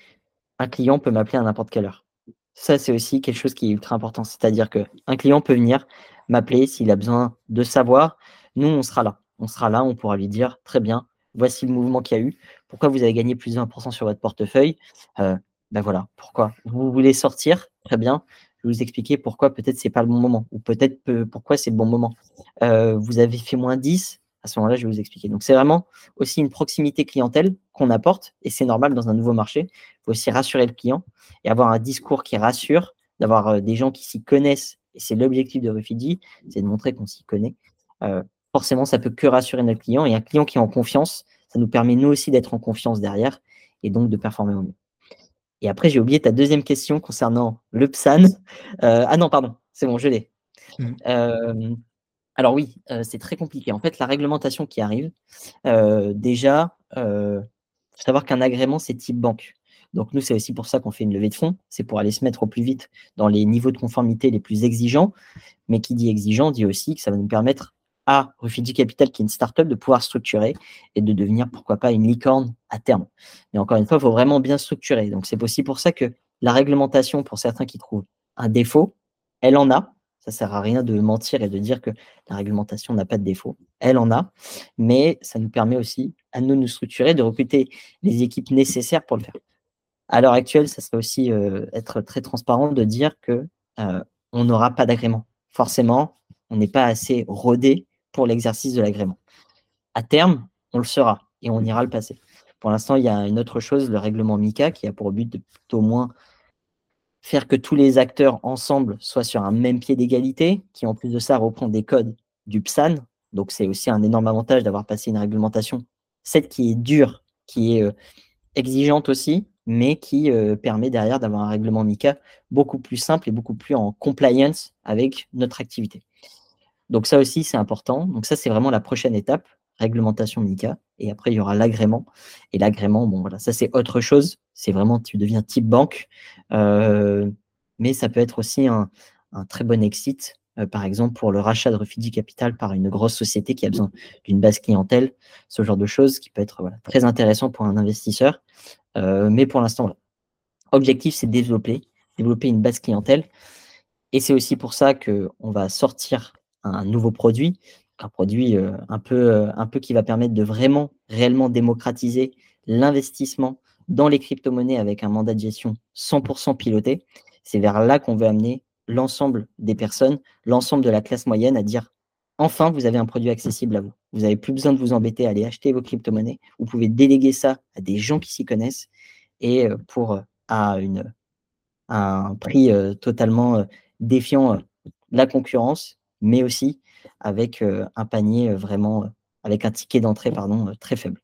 un client peut m'appeler à n'importe quelle heure. Ça, c'est aussi quelque chose qui est ultra important. C'est-à-dire qu'un client peut venir m'appeler s'il a besoin de savoir. Nous, on sera là. On sera là, on pourra lui dire, très bien, voici le mouvement qu'il y a eu. Pourquoi vous avez gagné plus de vingt pour cent sur votre portefeuille ? euh, Ben voilà, pourquoi ? Vous voulez sortir ? Très bien. Je vais vous expliquer pourquoi peut-être ce n'est pas le bon moment ou peut-être peu, pourquoi c'est le bon moment. Euh, vous avez fait moins dix, à ce moment-là, je vais vous expliquer. Donc, c'est vraiment aussi une proximité clientèle qu'on apporte et c'est normal dans un nouveau marché. Il faut aussi rassurer le client et avoir un discours qui rassure, d'avoir euh, des gens qui s'y connaissent et c'est l'objectif de Rufiji, c'est de montrer qu'on s'y connaît. Euh, forcément, ça ne peut que rassurer notre client et un client qui est en confiance, ça nous permet nous aussi d'être en confiance derrière et donc de performer au mieux. Et après, j'ai oublié ta deuxième question concernant le P S A N. Euh, ah non, pardon, c'est bon, je l'ai. Mmh. Euh, alors oui, euh, c'est très compliqué. En fait, la réglementation qui arrive, euh, déjà, il euh, faut savoir qu'un agrément, c'est type banque. Donc nous, c'est aussi pour ça qu'on fait une levée de fonds. C'est pour aller se mettre au plus vite dans les niveaux de conformité les plus exigeants. Mais qui dit exigeant, dit aussi que ça va nous permettre à Rufiji Capital, qui est une start-up, de pouvoir structurer et de devenir, pourquoi pas, une licorne à terme. Mais encore une fois, il faut vraiment bien structurer. Donc, c'est aussi pour ça que la réglementation, pour certains qui trouvent un défaut, elle en a. Ça ne sert à rien de mentir et de dire que la réglementation n'a pas de défaut. Elle en a, mais ça nous permet aussi, à nous, nous structurer, de recruter les équipes nécessaires pour le faire. À l'heure actuelle, ça serait aussi euh, être très transparent de dire que euh, on n'aura pas d'agrément. Forcément, on n'est pas assez rodé pour l'exercice de l'agrément. À terme, on le sera et on ira le passer. Pour l'instant, il y a une autre chose, le règlement MiCA, qui a pour but de plutôt moins faire que tous les acteurs ensemble soient sur un même pied d'égalité, qui en plus de ça reprend des codes du P S A N. Donc, c'est aussi un énorme avantage d'avoir passé une réglementation, celle qui est dure, qui est euh, exigeante aussi, mais qui euh, permet derrière d'avoir un règlement MiCA beaucoup plus simple et beaucoup plus en compliance avec notre activité. Donc ça aussi, c'est important. Donc ça, c'est vraiment la prochaine étape, réglementation MiCA. Et après, il y aura l'agrément. Et l'agrément, bon voilà, ça c'est autre chose. C'est vraiment, tu deviens type banque. Euh, mais ça peut être aussi un, un très bon exit, euh, par exemple, pour le rachat de Rufiji Capital par une grosse société qui a besoin d'une base clientèle, ce genre de choses qui peut être voilà, très intéressant pour un investisseur. Euh, mais pour l'instant, voilà. Objectif, c'est de développer, développer une base clientèle. Et c'est aussi pour ça qu'on va sortir un nouveau produit, un produit euh, un peu, euh, un peu qui va permettre de vraiment, réellement démocratiser l'investissement dans les crypto-monnaies avec un mandat de gestion cent pour cent piloté. C'est vers là qu'on veut amener l'ensemble des personnes, l'ensemble de la classe moyenne à dire « Enfin, vous avez un produit accessible à vous. Vous n'avez plus besoin de vous embêter à aller acheter vos crypto-monnaies. Vous pouvez déléguer ça à des gens qui s'y connaissent et euh, pour, euh, à, une, à un prix euh, totalement euh, défiant euh, la concurrence. » mais aussi avec euh, un panier euh, vraiment, euh, avec un ticket d'entrée pardon, euh, très faible.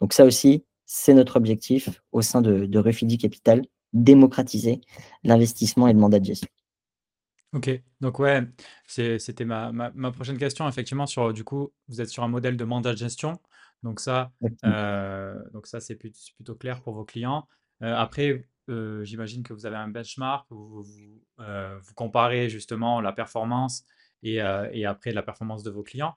Donc ça aussi, c'est notre objectif au sein de, de Rufiji Capital, démocratiser l'investissement et le mandat de gestion. Ok, donc ouais, c'est, c'était ma, ma, ma prochaine question, effectivement, sur du coup, vous êtes sur un modèle de mandat de gestion, donc ça, euh, donc ça c'est, plus, c'est plutôt clair pour vos clients. Euh, après, euh, j'imagine que vous avez un benchmark, vous, vous, euh, vous comparez justement la performance Et, euh, et après la performance de vos clients.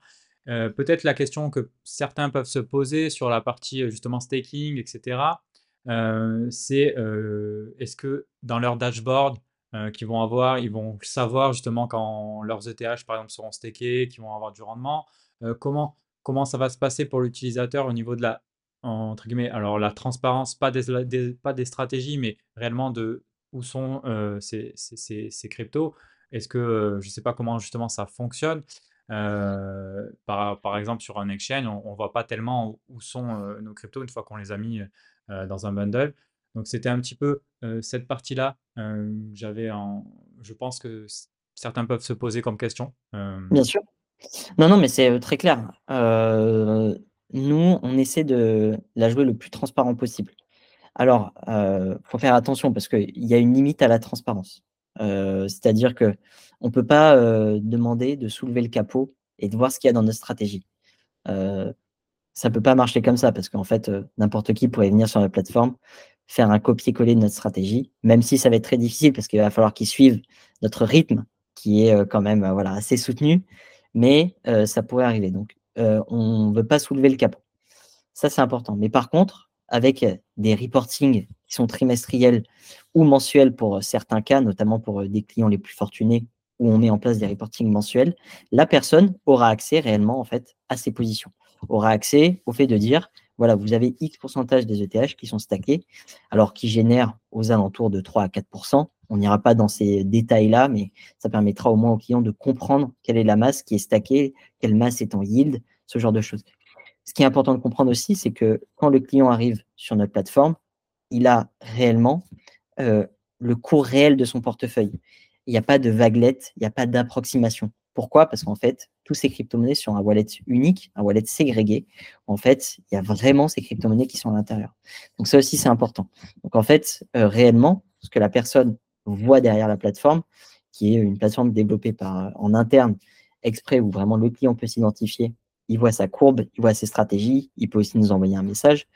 Euh, peut-être la question que certains peuvent se poser sur la partie justement staking, et cetera, euh, c'est euh, est-ce que dans leur dashboard euh, qu'ils vont avoir, ils vont savoir justement quand leurs E T H par exemple seront stakés, qu'ils vont avoir du rendement, euh, comment, comment ça va se passer pour l'utilisateur au niveau de la, entre guillemets, alors la transparence, pas des, des, pas des stratégies, mais réellement de où sont euh, ces, ces, ces, ces cryptos. Est-ce que, je ne sais pas comment justement ça fonctionne, euh, par, par exemple sur un exchange, on ne voit pas tellement où sont euh, nos cryptos une fois qu'on les a mis euh, dans un bundle. Donc c'était un petit peu euh, cette partie-là, euh, j'avais en... je pense que c- certains peuvent se poser comme question. Euh... Bien sûr. Non, non, mais c'est très clair. Euh, nous, on essaie de la jouer le plus transparent possible. Alors, il euh, faut faire attention parce qu'il y a une limite à la transparence. Euh, c'est-à-dire qu'on ne peut pas euh, demander de soulever le capot et de voir ce qu'il y a dans notre stratégie. Euh, ça ne peut pas marcher comme ça parce qu'en fait, euh, n'importe qui pourrait venir sur la plateforme, faire un copier-coller de notre stratégie, même si ça va être très difficile parce qu'il va falloir qu'ils suivent notre rythme qui est euh, quand même euh, voilà, assez soutenu, mais euh, ça pourrait arriver. Donc, euh, on ne veut pas soulever le capot. Ça, c'est important. Mais par contre, avec des reportings qui sont trimestriels ou mensuels pour certains cas, notamment pour des clients les plus fortunés où on met en place des reportings mensuels, la personne aura accès réellement en fait à ses positions, aura accès au fait de dire voilà, vous avez X pourcentage des E T H qui sont stackés, alors qui génèrent aux alentours de trois à quatre pour cent. On n'ira pas dans ces détails-là, mais ça permettra au moins aux clients de comprendre quelle est la masse qui est stackée, quelle masse est en yield, ce genre de choses. Ce qui est important de comprendre aussi, c'est que quand le client arrive sur notre plateforme, il a réellement euh, le cours réel de son portefeuille. Il n'y a pas de vaguelette, il n'y a pas d'approximation. Pourquoi ? Parce qu'en fait, tous ces crypto-monnaies sont un wallet unique, un wallet ségrégué. En fait, il y a vraiment ces crypto-monnaies qui sont à l'intérieur. Donc ça aussi, c'est important. Donc en fait, euh, réellement, ce que la personne voit derrière la plateforme, qui est une plateforme développée par, en interne exprès où vraiment le client peut s'identifier, il voit sa courbe, il voit ses stratégies, il peut aussi nous envoyer un message.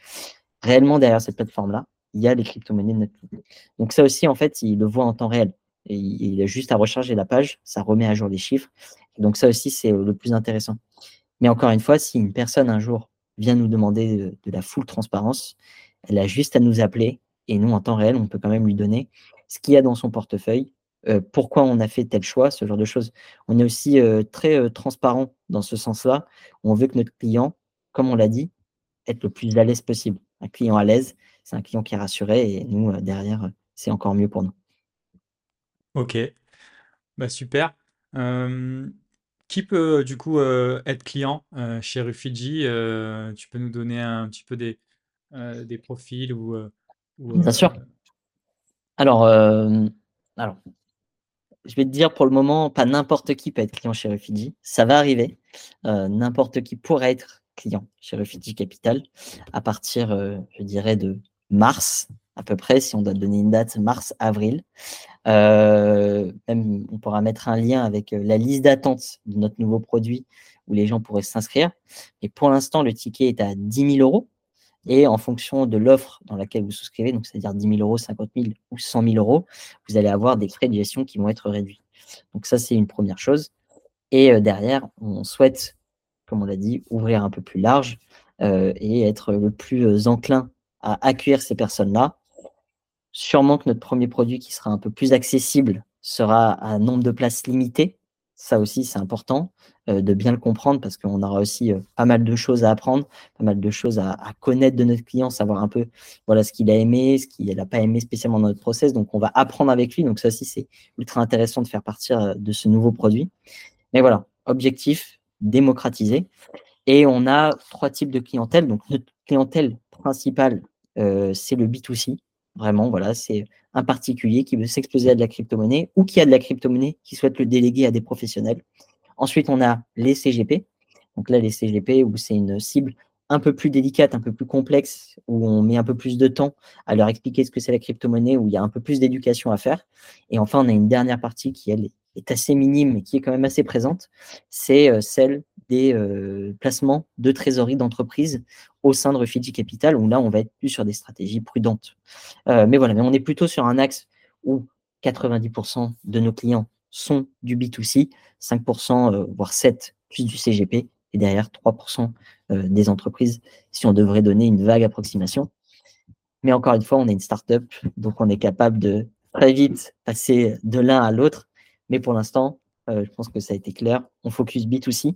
Réellement, derrière cette plateforme-là, il y a les crypto-monnaies de notre public. Donc ça aussi, en fait, il le voit en temps réel. Et il a juste à recharger la page, ça remet à jour les chiffres. Donc ça aussi, c'est le plus intéressant. Mais encore une fois, si une personne un jour vient nous demander de, de la full transparence, elle a juste à nous appeler et nous, en temps réel, on peut quand même lui donner ce qu'il y a dans son portefeuille, euh, pourquoi on a fait tel choix, ce genre de choses. On est aussi euh, très euh, transparent dans ce sens-là. On veut que notre client, comme on l'a dit, être le plus à l'aise possible. Un client à l'aise, c'est un client qui est rassuré et nous, derrière, c'est encore mieux pour nous. Ok, bah, super. Euh, qui peut du coup euh, être client euh, chez Rufiji euh, Tu peux nous donner un petit peu des, euh, des profils ou, euh, ou, Bien euh, sûr. Alors, euh, alors, je vais te dire pour le moment, pas n'importe qui peut être client chez Rufiji. Ça va arriver. Euh, n'importe qui pourrait être client chez Rufiji Capital à partir, euh, je dirais, de mars à peu près, si on doit donner une date, mars-avril. Euh, même, on pourra mettre un lien avec la liste d'attente de notre nouveau produit où les gens pourraient s'inscrire. Et pour l'instant, le ticket est à dix mille euros. Et en fonction de l'offre dans laquelle vous souscrivez, donc c'est-à-dire dix mille euros, cinquante mille ou cent mille euros, vous allez avoir des frais de gestion qui vont être réduits. Donc ça, c'est une première chose. Et euh, derrière, on souhaite, comme on l'a dit, ouvrir un peu plus large euh, et être le plus euh, enclin à accueillir ces personnes-là. Sûrement que notre premier produit qui sera un peu plus accessible sera à un nombre de places limité. Ça aussi, c'est important euh, de bien le comprendre parce qu'on aura aussi euh, pas mal de choses à apprendre, pas mal de choses à, à connaître de notre client, savoir un peu voilà, ce qu'il a aimé, ce qu'il n'a pas aimé spécialement dans notre process. Donc, on va apprendre avec lui. Donc, ça aussi, c'est ultra intéressant de faire partir euh, de ce nouveau produit. Mais voilà, objectif, démocratiser. Et on a trois types de clientèle. Donc, notre clientèle principale, euh, c'est le B deux C. Vraiment, voilà, c'est un particulier qui veut s'exposer à de la crypto-monnaie ou qui a de la crypto-monnaie, qui souhaite le déléguer à des professionnels. Ensuite, on a les C G P. Donc là, les C G P, où c'est une cible un peu plus délicate, un peu plus complexe, où on met un peu plus de temps à leur expliquer ce que c'est la crypto-monnaie, où il y a un peu plus d'éducation à faire. Et enfin, on a une dernière partie qui, elle, est assez minime, mais qui est quand même assez présente. C'est celle des euh, placements de trésorerie d'entreprise au sein de Rufiji Capital, où là, on va être plus sur des stratégies prudentes. Euh, mais voilà, mais on est plutôt sur un axe où quatre-vingt-dix pour cent de nos clients sont du B deux C, cinq pour cent, euh, voire sept pour cent, plus du C G P, et derrière trois pour cent euh, des entreprises, si on devrait donner une vague approximation. Mais encore une fois, on est une start-up, donc on est capable de très vite passer de l'un à l'autre. Mais pour l'instant, euh, je pense que ça a été clair, on focus B deux C.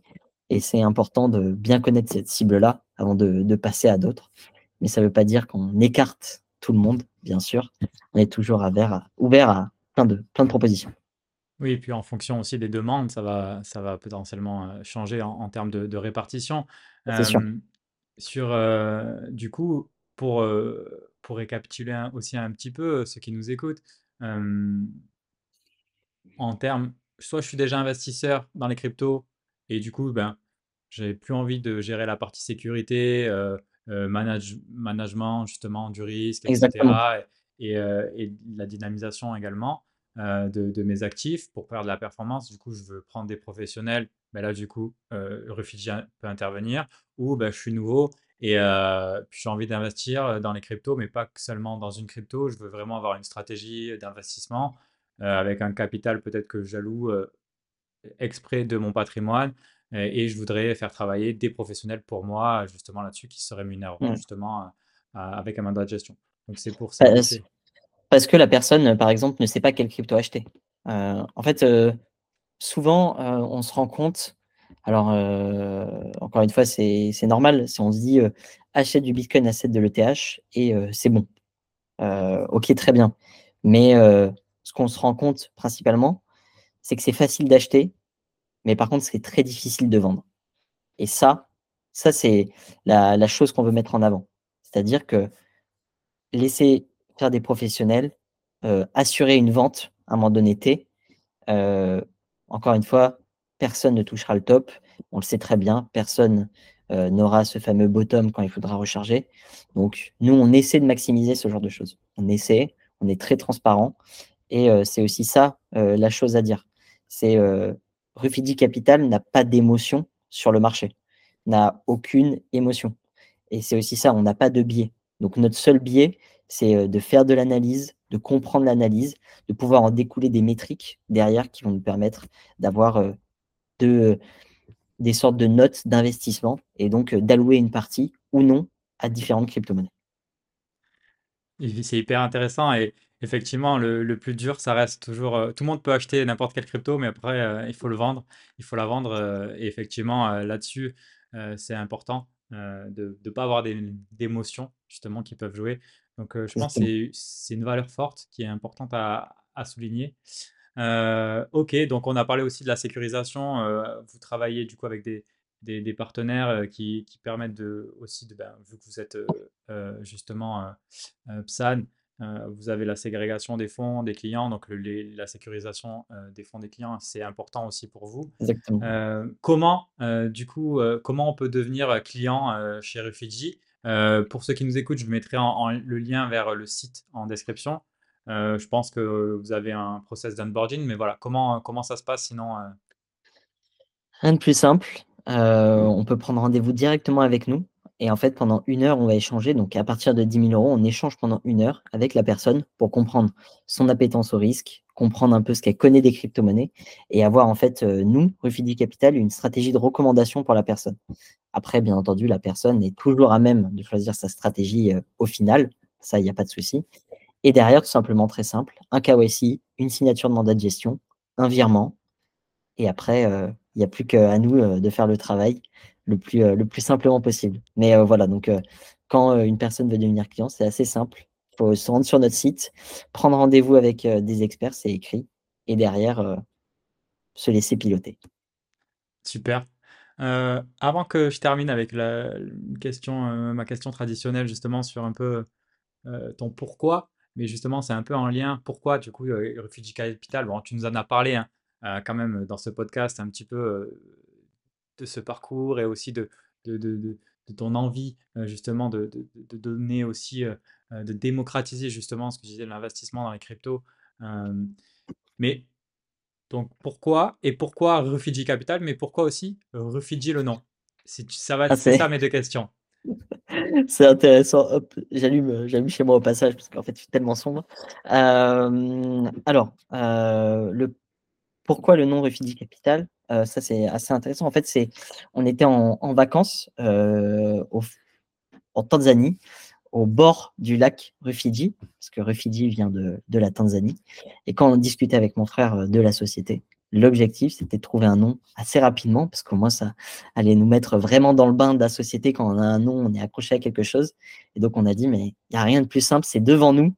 Et c'est important de bien connaître cette cible-là avant de, de passer à d'autres. Mais ça ne veut pas dire qu'on écarte tout le monde, bien sûr. On est toujours à vers, à, ouvert à plein de, plein de propositions. Oui, et puis en fonction aussi des demandes, ça va, ça va potentiellement changer en, en termes de, de répartition. C'est euh, sûr. Sur, euh, du coup, pour, euh, pour récapituler un, aussi un petit peu ceux qui nous écoutent, euh, en termes, soit je suis déjà investisseur dans les cryptos, et du coup, ben, j'ai plus envie de gérer la partie sécurité, euh, euh, manage, management justement du risque, et cetera. Et, et, euh, et la dynamisation également euh, de, de mes actifs pour faire de la performance. Du coup, je veux prendre des professionnels. Ben là, du coup, euh, Rufiji peut intervenir. Ou ben, je suis nouveau et euh, puis j'ai envie d'investir dans les cryptos, mais pas seulement dans une crypto. Je veux vraiment avoir une stratégie d'investissement euh, avec un capital peut-être que j'alloue euh, exprès de mon patrimoine et je voudrais faire travailler des professionnels pour moi justement là-dessus qui se rémunéreront mmh. justement avec un mandat de gestion. Donc c'est pour ça. Parce, parce que la personne par exemple ne sait pas quelle crypto acheter. Euh, en fait, euh, souvent euh, on se rend compte, alors euh, encore une fois c'est, c'est normal, si on se dit euh, achète du Bitcoin, achète de l'E T H et euh, c'est bon. Euh, ok, très bien. Mais euh, ce qu'on se rend compte principalement, c'est que c'est facile d'acheter, mais par contre, c'est très difficile de vendre. Et ça, ça c'est la, la chose qu'on veut mettre en avant. C'est-à-dire que laisser faire des professionnels, euh, assurer une vente à un moment donné T, euh, encore une fois, personne ne touchera le top. On le sait très bien, personne euh, n'aura ce fameux bottom quand il faudra recharger. Donc, nous, on essaie de maximiser ce genre de choses. On essaie, on est très transparent. Et euh, c'est aussi ça, euh, la chose à dire. C'est euh, Rufiji Capital n'a pas d'émotion sur le marché, n'a aucune émotion. Et c'est aussi ça, on n'a pas de biais. Donc notre seul biais, c'est euh, de faire de l'analyse, de comprendre l'analyse, de pouvoir en découler des métriques derrière qui vont nous permettre d'avoir euh, de, des sortes de notes d'investissement et donc euh, d'allouer une partie ou non à différentes crypto-monnaies. C'est hyper intéressant et effectivement, le, le plus dur, ça reste toujours... Euh, tout le monde peut acheter n'importe quelle crypto, mais après, euh, il faut le vendre, il faut la vendre. Euh, et effectivement, euh, là-dessus, euh, c'est important euh, de ne pas avoir d'émotions, justement, qui peuvent jouer. Donc, euh, je pense que c'est, c'est une valeur forte qui est importante à, à souligner. Euh, OK, donc on a parlé aussi de la sécurisation. Euh, vous travaillez, du coup, avec des, des, des partenaires qui, qui permettent de, aussi, de, ben, vu que vous êtes euh, justement euh, P S A N, euh, vous avez la ségrégation des fonds des clients, donc le, les, la sécurisation euh, des fonds des clients, c'est important aussi pour vous. Exactement. Euh, comment, euh, du coup, euh, comment on peut devenir client euh, chez Rufiji? Euh, pour ceux qui nous écoutent, je vous mettrai en, en, le lien vers le site en description. Euh, je pense que vous avez un process d'onboarding, mais voilà, comment, comment ça se passe sinon? euh... Rien de plus simple. Euh, on peut prendre rendez-vous directement avec nous. Et en fait, pendant une heure, on va échanger. Donc, à partir de dix mille euros, on échange pendant une heure avec la personne pour comprendre son appétence au risque, comprendre un peu ce qu'elle connaît des crypto-monnaies et avoir, en fait, euh, nous, Rufiji Capital, une stratégie de recommandation pour la personne. Après, bien entendu, la personne est toujours à même de choisir sa stratégie euh, au final. Ça, il n'y a pas de souci. Et derrière, tout simplement, très simple, un K Y C, une signature de mandat de gestion, un virement. Et après, il euh, n'y a plus qu'à nous euh, de faire le travail le plus, euh, le plus simplement possible. Mais euh, voilà, donc euh, quand euh, une personne veut devenir client, c'est assez simple. Il faut se rendre sur notre site, prendre rendez-vous avec euh, des experts, c'est écrit, et derrière, euh, se laisser piloter. Super. Euh, avant que je termine avec la question, euh, ma question traditionnelle, justement, sur un peu euh, ton pourquoi, mais justement, c'est un peu en lien. Pourquoi, du coup, euh, Rufiji Capital? Bon, tu nous en as parlé, hein, euh, quand même, dans ce podcast, un petit peu... Euh, de ce parcours et aussi de, de, de, de, de ton envie euh, justement de, de, de donner aussi, euh, de démocratiser justement ce que je disais, l'investissement dans les cryptos. Euh, mais donc pourquoi, et pourquoi Rufiji Capital, mais pourquoi aussi Rufiji le nom? Si tu, ça va, ah, c'est ça mes deux questions. C'est intéressant. Hop, j'allume, j'allume chez moi au passage parce qu'en fait je suis tellement sombre. Euh, alors, euh, le Pourquoi le nom Rufiji Capital? euh, Ça, c'est assez intéressant. En fait, c'est, on était en, en vacances euh, au, en Tanzanie, au bord du lac Rufiji, parce que Rufiji vient de, de la Tanzanie. Et quand on discutait avec mon frère de la société, l'objectif, c'était de trouver un nom assez rapidement, parce qu'au moins, ça allait nous mettre vraiment dans le bain de la société. Quand on a un nom, on est accroché à quelque chose. Et donc, on a dit, mais il n'y a rien de plus simple, c'est devant nous.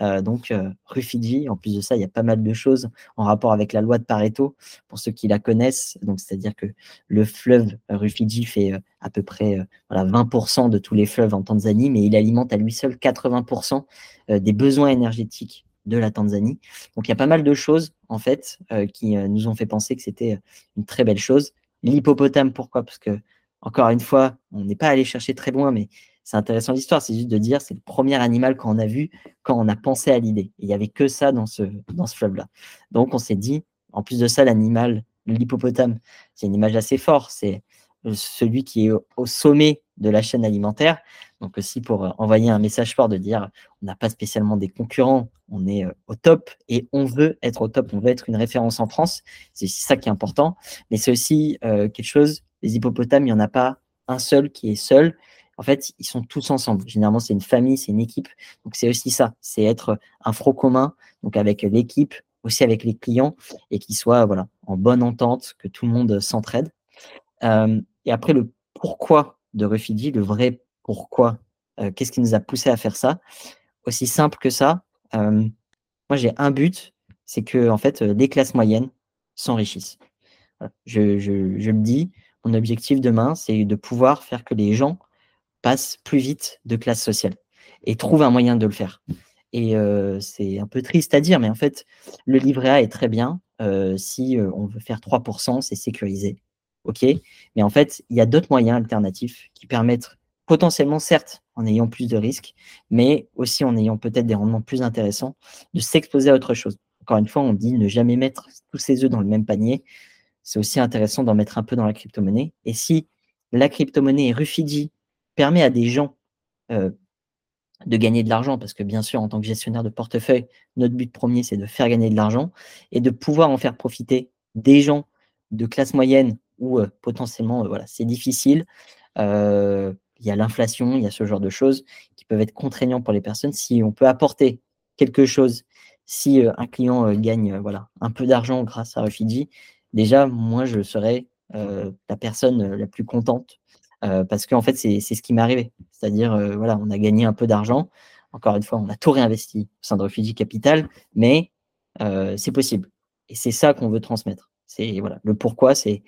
Euh, donc euh, Rufiji, en plus de ça, il y a pas mal de choses en rapport avec la loi de Pareto, pour ceux qui la connaissent. Donc, c'est-à-dire que le fleuve Rufiji fait euh, à peu près euh, voilà, vingt pour cent de tous les fleuves en Tanzanie, mais il alimente à lui seul quatre-vingts pour cent euh, des besoins énergétiques de la Tanzanie. Donc, il y a pas mal de choses, en fait, euh, qui euh, nous ont fait penser que c'était une très belle chose. L'hippopotame, pourquoi? Parce que, encore une fois, on n'est pas allé chercher très loin, mais c'est intéressant l'histoire, c'est juste de dire c'est le premier animal qu'on a vu quand on a pensé à l'idée. Il n'y avait que ça dans ce, dans ce fleuve-là. Donc, on s'est dit, en plus de ça, l'animal, l'hippopotame, c'est une image assez forte. C'est celui qui est au, au sommet de la chaîne alimentaire. Donc, aussi pour envoyer un message fort de dire on n'a pas spécialement des concurrents, on est au top et on veut être au top, on veut être une référence en France. C'est ça qui est important. Mais c'est aussi euh, quelque chose, les hippopotames, il n'y en a pas un seul qui est seul. En fait, ils sont tous ensemble. Généralement, c'est une famille, c'est une équipe. Donc, c'est aussi ça. C'est être un front commun, donc avec l'équipe, aussi avec les clients, et qu'ils soient voilà, en bonne entente, que tout le monde s'entraide. Euh, et après, le pourquoi de Rufiji, le vrai pourquoi, euh, qu'est-ce qui nous a poussé à faire ça? Aussi simple que ça, euh, moi, j'ai un but, c'est que en fait, les classes moyennes s'enrichissent. Voilà. Je, je, je le dis, mon objectif demain, c'est de pouvoir faire que les gens passe plus vite de classe sociale et trouve un moyen de le faire. Et euh, c'est un peu triste à dire, mais en fait, le livret A est très bien. Euh, si euh, on veut faire trois pour cent, c'est sécurisé. OK. Mais en fait, il y a d'autres moyens alternatifs qui permettent potentiellement, certes, en ayant plus de risques, mais aussi en ayant peut-être des rendements plus intéressants, de s'exposer à autre chose. Encore une fois, on dit ne jamais mettre tous ses œufs dans le même panier. C'est aussi intéressant d'en mettre un peu dans la crypto-monnaie. Et si la crypto-monnaie est Rufiji, permet à des gens euh, de gagner de l'argent, parce que bien sûr, en tant que gestionnaire de portefeuille, notre but premier, c'est de faire gagner de l'argent et de pouvoir en faire profiter des gens de classe moyenne où euh, potentiellement, euh, voilà, c'est difficile. Euh, il y a l'inflation, il y a ce genre de choses qui peuvent être contraignants pour les personnes. Si on peut apporter quelque chose, si euh, un client euh, gagne euh, voilà, un peu d'argent grâce à Rufiji, déjà, moi, je serais euh, la personne euh, la plus contente. Euh, parce que en fait, c'est, c'est ce qui m'est arrivé. C'est-à-dire, euh, voilà, on a gagné un peu d'argent. Encore une fois, on a tout réinvesti au sein de Rufiji Capital, mais euh, c'est possible. Et c'est ça qu'on veut transmettre. C'est voilà, le pourquoi, c'est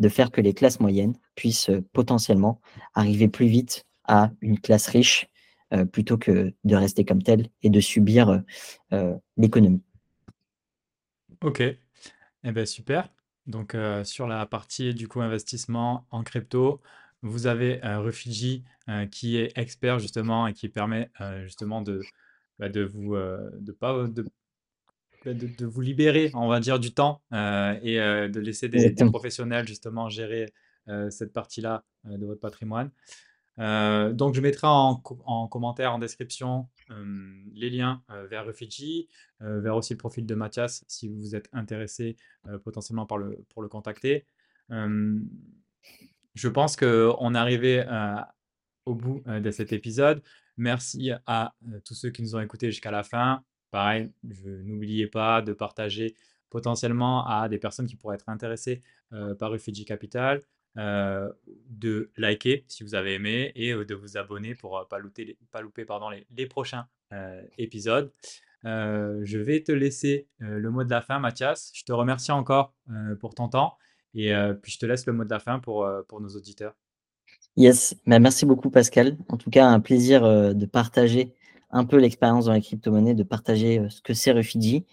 de faire que les classes moyennes puissent potentiellement arriver plus vite à une classe riche euh, plutôt que de rester comme telle et de subir euh, l'économie. Ok, eh ben super. Donc euh, sur la partie du coup investissement en crypto, vous avez euh, Rufiji euh, qui est expert justement et qui permet euh, justement de bah, de vous euh, de pas de, de, de vous libérer, on va dire, du temps euh, et euh, de laisser des, des professionnels justement gérer euh, cette partie-là euh, de votre patrimoine. Euh, donc je mettrai en, en commentaire, en description euh, les liens euh, vers Rufiji, euh, vers aussi le profil de Matthias si vous êtes intéressé euh, potentiellement par le, pour le contacter. Euh, je pense qu'on est arrivé euh, au bout euh, de cet épisode. Merci à euh, tous ceux qui nous ont écoutés jusqu'à la fin. Pareil, n'oubliez pas de partager potentiellement à des personnes qui pourraient être intéressées euh, par Rufiji Capital. Euh, de liker si vous avez aimé et euh, de vous abonner pour ne euh, pas, pas louper pardon, les, les prochains euh, épisodes. Euh, je vais te laisser euh, le mot de la fin, Matthias. Je te remercie encore euh, pour ton temps et euh, puis je te laisse le mot de la fin pour, euh, pour nos auditeurs. Yes, bah, merci beaucoup Pascal. En tout cas, un plaisir euh, de partager un peu l'expérience dans les crypto-monnaies, de partager euh, ce que c'est Rufiji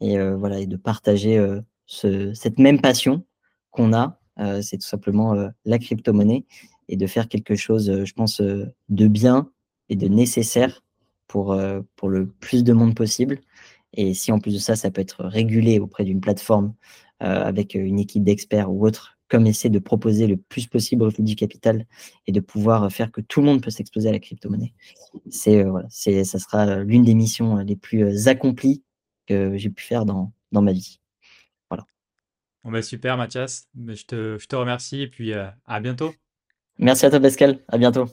et, euh, voilà, et de partager euh, ce, cette même passion qu'on a. Euh, c'est tout simplement euh, la crypto-monnaie et de faire quelque chose, euh, je pense, euh, de bien et de nécessaire pour, euh, pour le plus de monde possible. Et si en plus de ça, ça peut être régulé auprès d'une plateforme euh, avec une équipe d'experts ou autre, comme essayer de proposer le plus possible au Rufiji Capital et de pouvoir faire que tout le monde peut s'exposer à la crypto-monnaie. C'est, euh, voilà, c'est, ça sera l'une des missions les plus accomplies que j'ai pu faire dans, dans ma vie. Bon ben super Matthias, je te, je te remercie et puis à bientôt. Merci à toi Pascal, à bientôt.